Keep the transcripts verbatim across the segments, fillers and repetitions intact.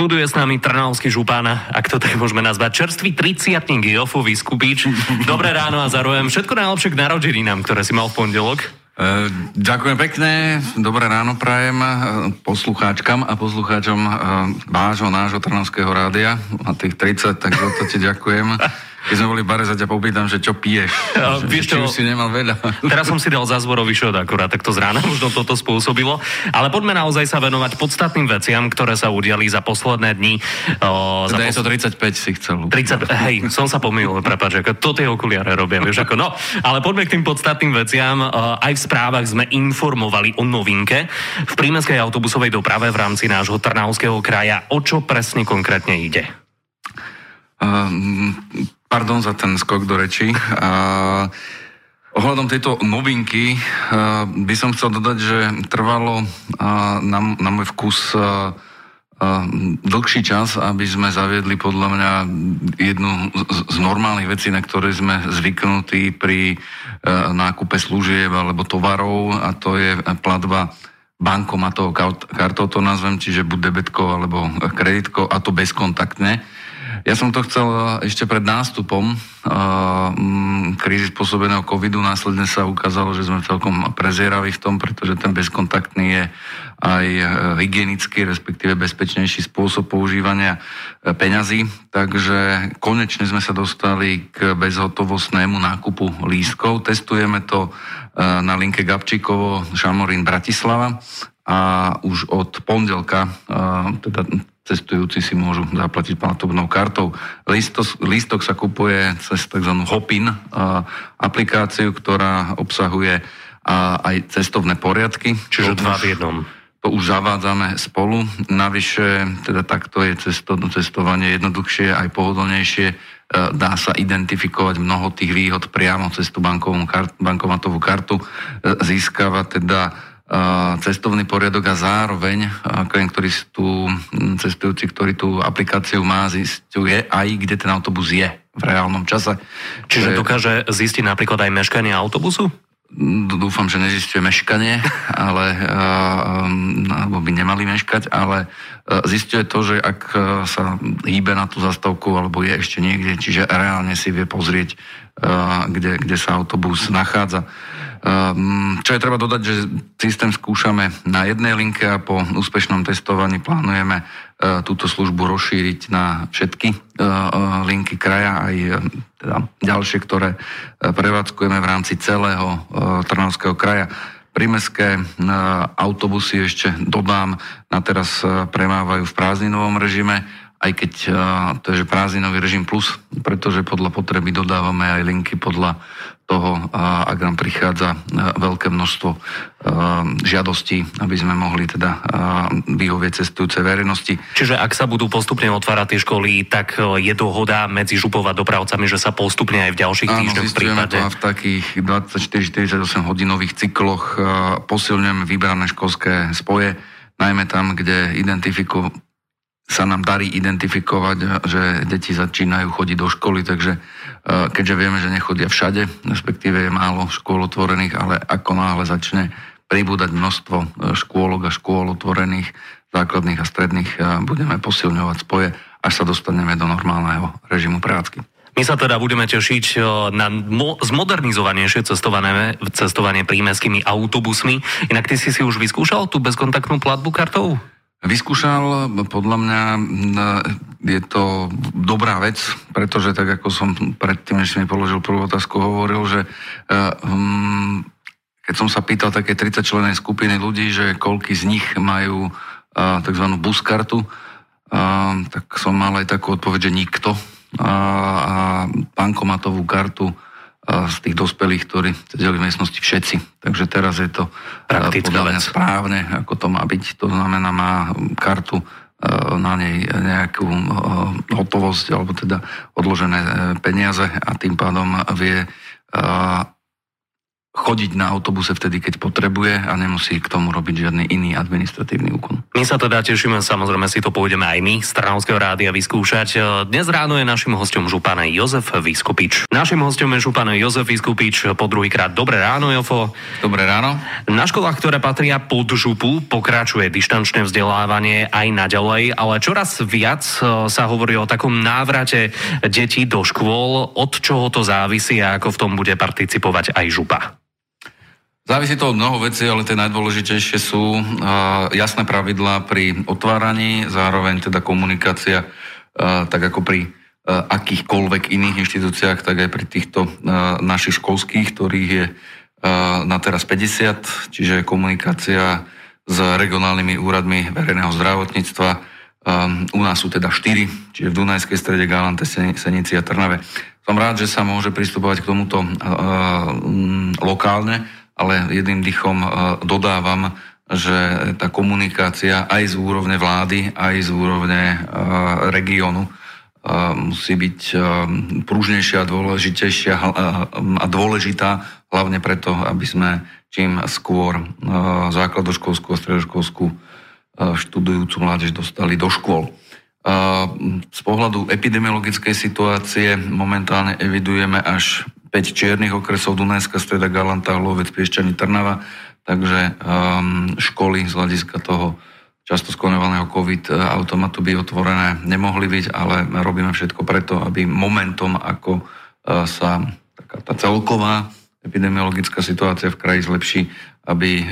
Študuje s nami trnavský župan, ak to tak môžeme nazvať, čerstvý tridsiatnik Jozef Viskupič. Dobré ráno a zároveň všetko najlepšie k narodeninám, ktoré si mal v pondelok. Ďakujem pekne, dobré ráno prajem poslucháčkam a poslucháčom vášho, nášho Trnavského rádia na tých tridsať, tak za to ti ďakujem. Keď sme boli v bare, za ťa popýtam, že čo piješ? A, že, vieš čo, už si nemal veľa. Teraz som si dal zázvorový šod akurát, tak to z rána možno toto spôsobilo. Ale poďme naozaj sa venovať podstatným veciam, ktoré sa udiali za posledné dni. O, za teda posl- je to tridsaťpäť si chcel. tridsať, hej, som sa pomýlil, prepáč, ako to tie okuliare robia, vieš ako, no. Ale poďme k tým podstatným veciam. Aj v správach sme informovali o novinke v prímeskej autobusovej doprave v rámci nášho Trnavského kraja. O čo presne konkrétne ide? Um, Pardon za ten skok do reči. Uh, ohľadom tejto novinky uh, by som chcel dodať, že trvalo uh, na, na môj vkus uh, uh, dlhší čas, aby sme zaviedli podľa mňa jednu z, z normálnych vecí, na ktoré sme zvyknutí pri uh, nákupe služieb alebo tovarov, a to je platba bankomatovou kartou, to nazvem, čiže buď debetkou alebo kreditkou, a to bezkontaktne. Ja som to chcel ešte pred nástupom krízy spôsobeného covidu, následne sa ukázalo, že sme celkom prezieraví v tom, pretože ten bezkontaktný je aj hygienický, respektíve bezpečnejší spôsob používania peňazí, takže konečne sme sa dostali k bezhotovostnému nákupu lístkov. Testujeme to na linke Gabčíkovo, Šamorín, Bratislava a už od pondelka teda cestujúci si môžu zaplatiť platobnou kartou. Listos, listok sa kupuje cez tzv. Hopin aplikáciu, ktorá obsahuje aj cestovné poriadky. Čiže dva v jednom. To už zavádzame spolu. Navyše, teda takto je cesto, cestovanie jednoduchšie, aj pohodlnejšie. Dá sa identifikovať mnoho tých výhod priamo cez tú kart, bankomatovú kartu. Získava teda cestovný poriadok a zároveň klient, ktorý tu cestujúci, ktorý tú aplikáciu má, zisťuje aj, kde ten autobus je v reálnom čase. Čiže dokáže zistiť napríklad aj meškanie autobusu? Dúfam, že nezistuje meškanie, ale alebo by nemali meškať, ale zisťuje to, že ak sa hýbe na tú zastávku alebo je ešte niekde, čiže reálne si vie pozrieť, kde, kde sa autobus nachádza. Čo je treba dodať, že systém skúšame na jednej linke a po úspešnom testovaní plánujeme túto službu rozšíriť na všetky linky kraja, aj teda ďalšie, ktoré prevádzkujeme v rámci celého Trnavského kraja. Prímestské autobusy, ešte dodám, na teraz premávajú v prázdninovom režime, aj keď to je že prázdninový režim plus, pretože podľa potreby dodávame aj linky podľa toho, ak nám prichádza veľké množstvo žiadostí, aby sme mohli teda vyhovieť cestujúcej verejnosti. Čiže ak sa budú postupne otvárať tie školy, tak je dohoda medzi župov a dopravcami, že sa postupne aj v ďalších týždňoch prípade. Áno, zistujeme to v takých dvadsaťštyri až štyridsaťosem hodinových cykloch. Posilňujeme vybrané školské spoje, najmä tam, kde identifikujú sa nám darí identifikovať, že deti začínajú chodiť do školy, takže keďže vieme, že nechodia všade, respektíve je málo škôl otvorených, ale ako náhle začne pribúdať množstvo škôlok a škôl otvorených, základných a stredných, budeme posilňovať spoje, až sa dostaneme do normálneho režimu prevádzky. My sa teda budeme tešiť na mo- zmodernizovanejšie cestovanie, cestovanie prímestskými autobusmi. Inak ty si si už vyskúšal tú bezkontaktnú platbu kartou? Vyskúšal, podľa mňa je to dobrá vec, pretože tak ako som predtým, než mi položil prvú otázku, hovoril, že keď som sa pýtal také tridsaťčlennej skupiny ľudí, že koľky z nich majú takzvanú buskartu, tak som mal aj takú odpoveď, že nikto. A bankomatovú kartu z tých dospelých, ktorí sedeli v miestnosti, všetci. Takže teraz je to podľa mňa správne, ako to má byť. To znamená, má kartu, na nej nejakú hotovosť alebo teda odložené peniaze a tým pádom vie chodiť na autobuse vtedy, keď potrebuje a nemusí k tomu robiť žiadny iný administratívny úkon. My sa teda tešíme, samozrejme si to pôjdeme aj my z Trnavského rádia vyskúšať. Dnes ráno je našim hosťom župan Jozef Viskupič. Našim hosťom je župan Jozef Viskupič po druhýkrát. Dobré ráno, Jofo. Dobré ráno. Na školách, ktoré patria pod župu, pokračuje dištančné vzdelávanie aj naďalej, ale čoraz viac sa hovorí o takom návrate detí do škôl, od čoho to závisí a ako v tom bude participovať aj župa. Závisí to od mnoho vecí, ale tie najdôležitejšie sú uh, jasné pravidlá pri otváraní, zároveň teda komunikácia, uh, tak ako pri uh, akýchkoľvek iných inštitúciách, tak aj pri týchto uh, našich školských, ktorých je uh, na teraz päťdesiat, čiže komunikácia s regionálnymi úradmi verejného zdravotníctva. Um, u nás sú teda štyri, čiže v Dunajskej Strede, Galante, Senici a Trnave. Som rád, že sa môže pristupovať k tomuto uh, um, lokálne, ale jedným dychom dodávam, že tá komunikácia aj z úrovne vlády, aj z úrovne regiónu musí byť pružnejšia dôležitejšia a dôležitá, hlavne preto, aby sme čím skôr základoškolskú a stredoškolskú študujúcu mládež dostali do škôl. Z pohľadu epidemiologickej situácie momentálne evidujeme až päť čiernych okresov, Dunajská Streda, Galanta, Hlovec, Pieščany, Trnava, takže um, školy z hľadiska toho často skloňovaného COVID automatu by otvorené nemohli byť, ale robíme všetko preto, aby momentom, ako uh, sa taká tá celková epidemiologická situácia v kraji zlepší, aby um,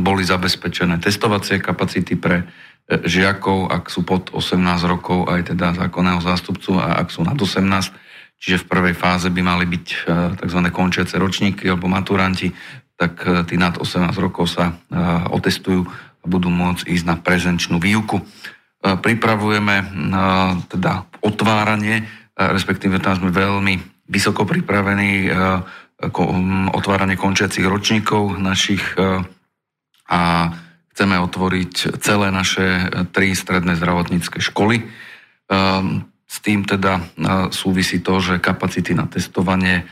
boli zabezpečené testovacie kapacity pre žiakov, ak sú pod osemnásť rokov, aj teda zákonného zástupcu, a ak sú nad osemnásť, čiže v prvej fáze by mali byť tzv. Končiace ročníky alebo maturanti, tak tí nad osemnásť rokov sa otestujú a budú môcť ísť na prezenčnú výuku. Pripravujeme teda otváranie, respektíve tam sme veľmi vysoko pripravení, otváranie končiacich ročníkov našich, a chceme otvoriť celé naše tri stredné zdravotnícke školy. S tým teda súvisí to, že kapacity na testovanie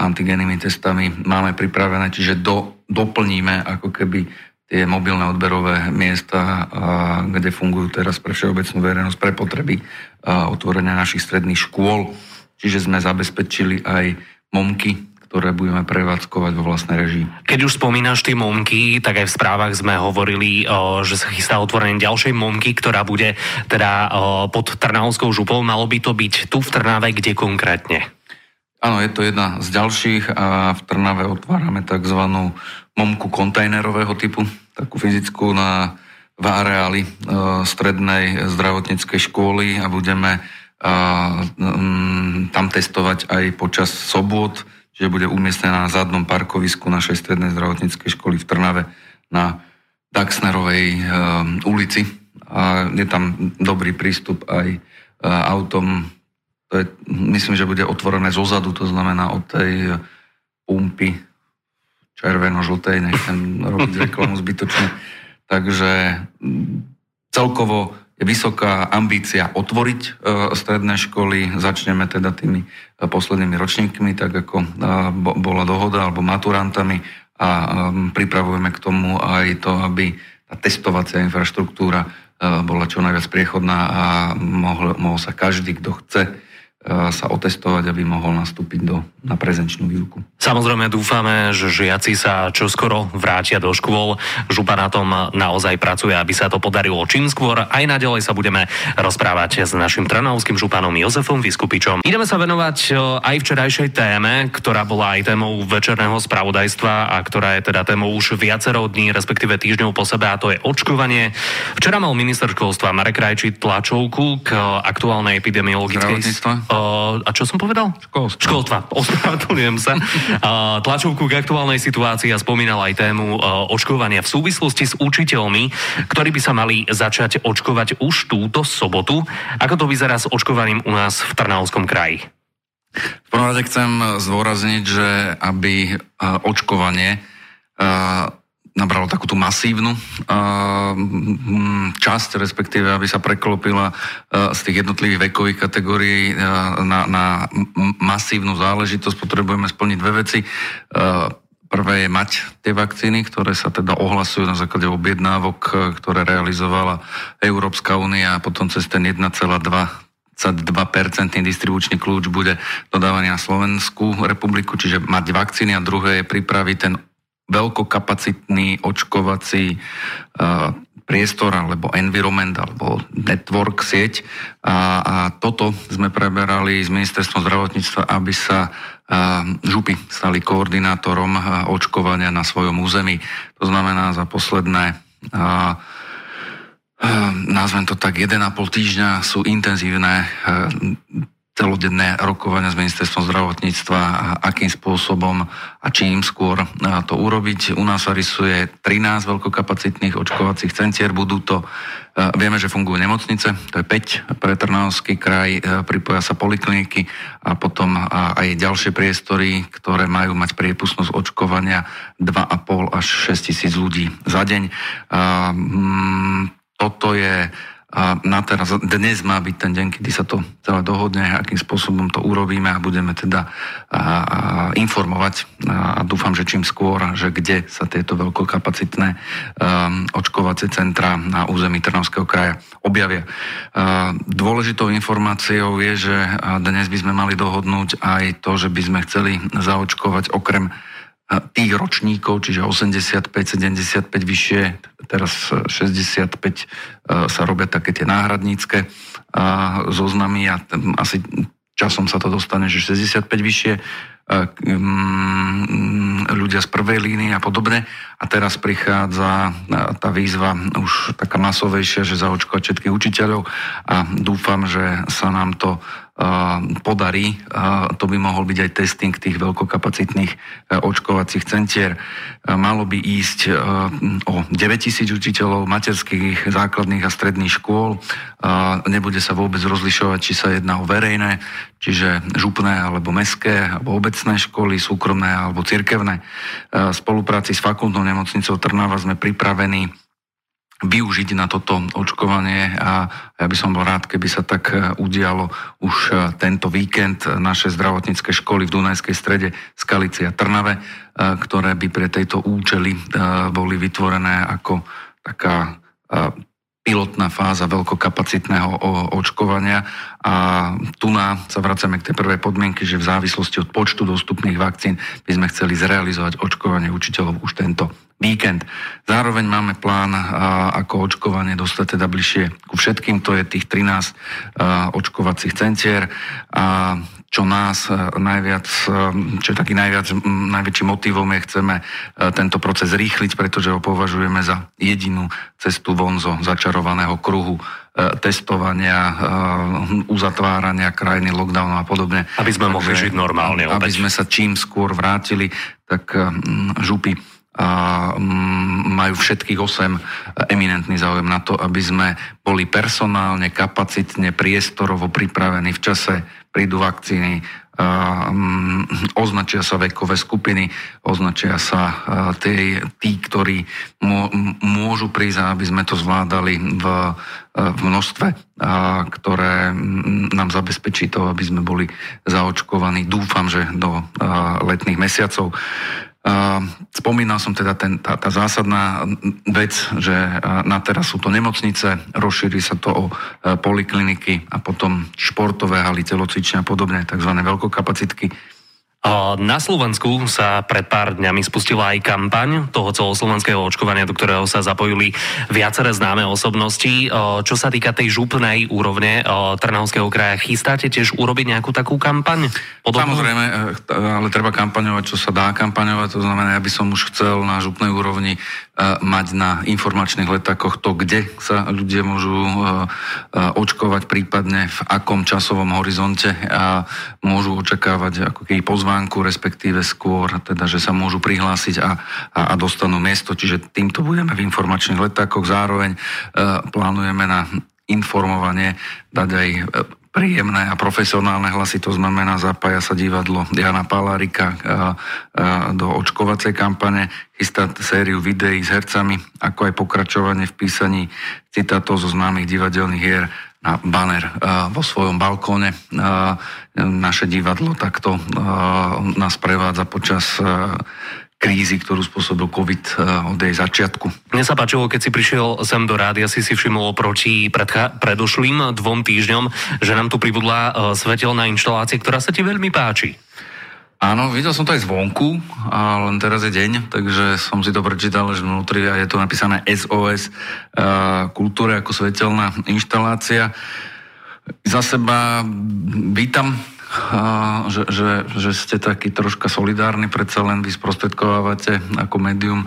antigénnymi testami máme pripravené, čiže do, doplníme ako keby tie mobilné odberové miesta, kde fungujú teraz pre všeobecnú verejnosť, pre potreby otvorenia našich stredných škôl. Čiže sme zabezpečili aj momky, ktoré budeme prevádzkovať vo vlastnej režii. Keď už spomínaš tie momky, tak aj v správach sme hovorili, že sa chystá otvorenie ďalšej momky, ktorá bude teda pod Trnavskou župou. Malo by to byť tu v Trnave, kde konkrétne? Áno, je to jedna z ďalších a v Trnave otvárame tzv. Momku kontajnerového typu, takú fyzickú na v areáli strednej zdravotníckej školy, a budeme tam testovať aj počas sobot, že bude umiestnená na zadnom parkovisku našej strednej zdravotníckej školy v Trnave na Daxnerovej e, ulici. A je tam dobrý prístup aj e, autom. To je, myslím, že bude otvorené zozadu, to znamená od tej pumpy červeno-žltej, nechcem robiť reklamu zbytočne. Takže celkovo je vysoká ambícia otvoriť stredné školy. Začneme teda tými poslednými ročníkmi, tak ako bola dohoda, alebo maturantami, a pripravujeme k tomu aj to, aby tá testovacia infraštruktúra bola čo najviac priechodná a mohol, mohol sa každý, kto chce, sa otestovať, aby mohol nastúpiť do, na prezenčnú výuku. Samozrejme dúfame, že žiaci sa čoskoro vrátia do škôl. Župa na tom naozaj pracuje, aby sa to podarilo čím skôr. Aj naďalej sa budeme rozprávať s našim trnavským županom Jozefom Viskupičom. Ideme sa venovať aj včerajšej téme, ktorá bola aj témou večerného spravodajstva a ktorá je teda témou už viacero dní, respektíve týždňov po sebe, a to je očkovanie. Včera mal minister školstva Marek Krajčí tlačovku k aktuálnej epidemiologickej... A čo som povedal? Školstva. Školstva. Ospravedlňujem sa. Tlačovku k aktuálnej situácii a spomínal aj tému očkovania v súvislosti s učiteľmi, ktorí by sa mali začať očkovať už túto sobotu. Ako to vyzerá s očkovaním u nás v Trnavskom kraji? V prvom rade chcem zdôrazniť, že aby očkovanie nabralo takú tú masívnu časť, respektíve, aby sa preklopila z tých jednotlivých vekových kategórií na, na masívnu záležitosť. Potrebujeme splniť dve veci. Prvé je mať tie vakcíny, ktoré sa teda ohlasujú na základe objednávok, ktoré realizovala Európska únia a potom cez ten jeden celá dvadsaťdva percent distribučný kľúč bude dodávaný na Slovenskú republiku, čiže mať vakcíny, a druhé je pripraviť ten veľkokapacitný očkovací uh, priestor alebo environment alebo network sieť a, a toto sme preberali s ministerstvom zdravotníctva, aby sa župy stali koordinátorom očkovania na svojom území. To znamená, za posledné, nazvem to tak, jeden a pol týždňa sú intenzívne celodenné rokovania s ministerstvom zdravotníctva, akým spôsobom a čím skôr to urobiť. U nás sa rysuje trinásť veľkokapacitných očkovacích centier. Budú to, vieme, že fungujú nemocnice, to je päť pre Trnavský kraj, pripoja sa polikliniky a potom aj ďalšie priestory, ktoré majú mať priepustnosť očkovania dva a pol až šesť tisíc ľudí za deň. Toto je A na teraz, dnes má byť ten deň, kedy sa to celé dohodne, akým spôsobom to urobíme a budeme teda a, a informovať a, a dúfam, že čím skôr, že kde sa tieto veľkokapacitné um, očkovacie centra na území Trnavského kraja objavia. Uh, dôležitou informáciou je, že dnes by sme mali dohodnúť aj to, že by sme chceli zaočkovať okrem tých ročníkov, čiže osemdesiatpäť, sedemdesiatpäť vyššie, teraz šesťdesiatpäť sa robia také tie náhradnícke zoznamy a asi časom sa to dostane, že šesťdesiatpäť vyššie, ľudia z prvej línie a podobne. A teraz prichádza tá výzva už taká masovejšia, že zaočkovať všetkých učiteľov a dúfam, že sa nám to podarí. To by mohol byť aj testing tých veľkokapacitných očkovacích centier. Malo by ísť o deväťtisíc učiteľov materských, základných a stredných škôl. Nebude sa vôbec rozlišovať, či sa jedná o verejné, čiže župné alebo mestské, alebo obecné školy, súkromné alebo cirkevné. V spolupráci s fakultnou nemocnicou Trnava sme pripravení využiť na toto očkovanie a ja by som bol rád, keby sa tak udialo už tento víkend. Naše zdravotnícke školy v Dunajskej Strede, Skalici a Trnave, ktoré by pre tejto účely boli vytvorené ako taká pilotná fáza veľkokapacitného očkovania a tu na sa vracame k tej prvej podmienke, že v závislosti od počtu dostupných vakcín by sme chceli zrealizovať očkovanie učiteľov už tento víkend. Zároveň máme plán, ako očkovanie dostať teda bližšie ku všetkým, to je tých trinásť očkovacích centier a čo nás najviac, čo je taký najviac, najväčším motivom je, chceme tento proces rýchliť, pretože ho považujeme za jedinú cestu von zo začarovaného kruhu testovania, uzatvárania krajiny, lockdownu a podobne. Aby sme Takže, mohli žiť normálne. Aby sme sa čím skôr vrátili, tak župy a majú všetkých osem eminentný záujem na to, aby sme boli personálne, kapacitne, priestorovo pripravení v čase, prídu vakcíny, označia sa vekové skupiny, označia sa tí, tí ktorí môžu prísť, aby sme to zvládali v, v množstve, ktoré nám zabezpečí to, aby sme boli zaočkovaní, dúfam, že do letných mesiacov. Spomínal som teda ten, tá, tá zásadná vec, že na teraz sú to nemocnice, rozšíri sa to o polikliniky a potom športové haly, telocvične a podobne, takzvané veľkokapacitky. Na Slovensku sa pred pár dňami spustila aj kampaň toho celoslovenského očkovania, do ktorého sa zapojili viaceré známe osobnosti. Čo sa týka tej župnej úrovne Trnavského kraja, chystáte tiež urobiť nejakú takú kampaň? Podobnú? Samozrejme, ale treba kampaňovať, čo sa dá kampaňovať. To znamená, ja by som už chcel na župnej úrovni mať na informačných letákoch to, kde sa ľudia môžu očkovať, prípadne v akom časovom horizonte a môžu očakávať ako keby pozvanie, respektíve skôr, teda, že sa môžu prihlásiť a, a, a dostanú miesto. Čiže týmto budeme v informačných letákoch. Zároveň e, plánujeme na informovanie dať aj e, príjemné a profesionálne hlasy, to znamená zapája sa divadlo Jána Palárika do očkovacej kampane, chystá sériu videí s hercami, ako aj pokračovanie v písaní citátov zo známych divadelných hier na baner vo svojom balkóne. Naše divadlo takto nás prevádza počas krízy, ktorú spôsobil COVID od jej začiatku. Mne sa páčilo, keď si prišiel sem do rádia, si si všimol proti predcha- predošlým dvom týždňom, že nám tu pribudla svetelná inštalácia, ktorá sa ti veľmi páči. Áno, videl som to aj zvonku, a len teraz je deň, takže som si to prečítal, že vnútri je to napísané es o es kultúre ako svetelná inštalácia. Za seba vítam, že, že, že ste taký troška solidárni, predsa len vy sprostredkovávate ako médium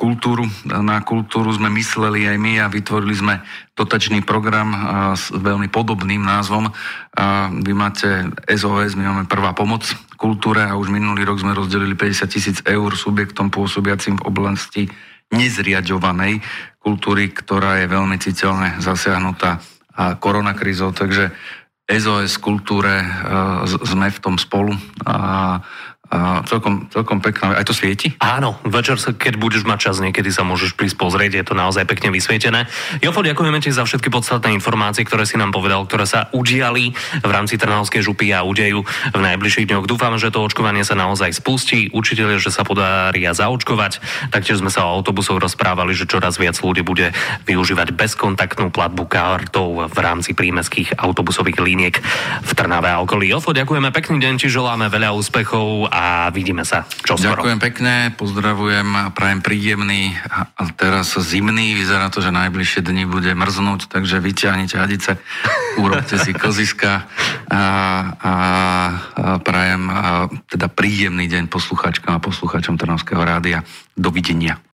kultúru. Na kultúru sme mysleli aj my a vytvorili sme dotačný program s veľmi podobným názvom. Vy máte es o es, my máme Prvá pomoc kultúre a už minulý rok sme rozdelili päťdesiat tisíc eur subjektom pôsobiacim v oblasti nezriaďovanej kultúry, ktorá je veľmi citeľne zasiahnutá koronakrízou, takže es o es kultúre sme v tom spolu a celkom, celkom pekné. Aj to svieti? Áno, večer, keď budeš mať čas, niekedy sa môžeš prísť pozrieť, je to naozaj pekne vysvietené. Jofo, ďakujeme ti za všetky podstatné informácie, ktoré si nám povedal, ktoré sa udiali v rámci Trnavskej župy a udejú v najbližších dňoch. Dúfam, že to očkovanie sa naozaj spustí, určite, že sa podaria zaočkovať. Taktiež sme sa o autobusoch rozprávali, že čoraz viac ľudí bude využívať bezkontaktnú platbu kartou v rámci prímestských autobusových línií v Trnave a okolí. Jofo, ďakujeme, pekný deň, či želáme veľa úspechov a vidíme sa čoskoro. Ďakujem pekne, pozdravujem a prajem príjemný a teraz zimný, vyzerá to, že najbližšie dni bude mrznúť, takže vyťahnite hadice, urobte si koziska a, a, a prajem a, teda príjemný deň poslucháčkam a poslucháčom Trnavského rádia. Dovidenia.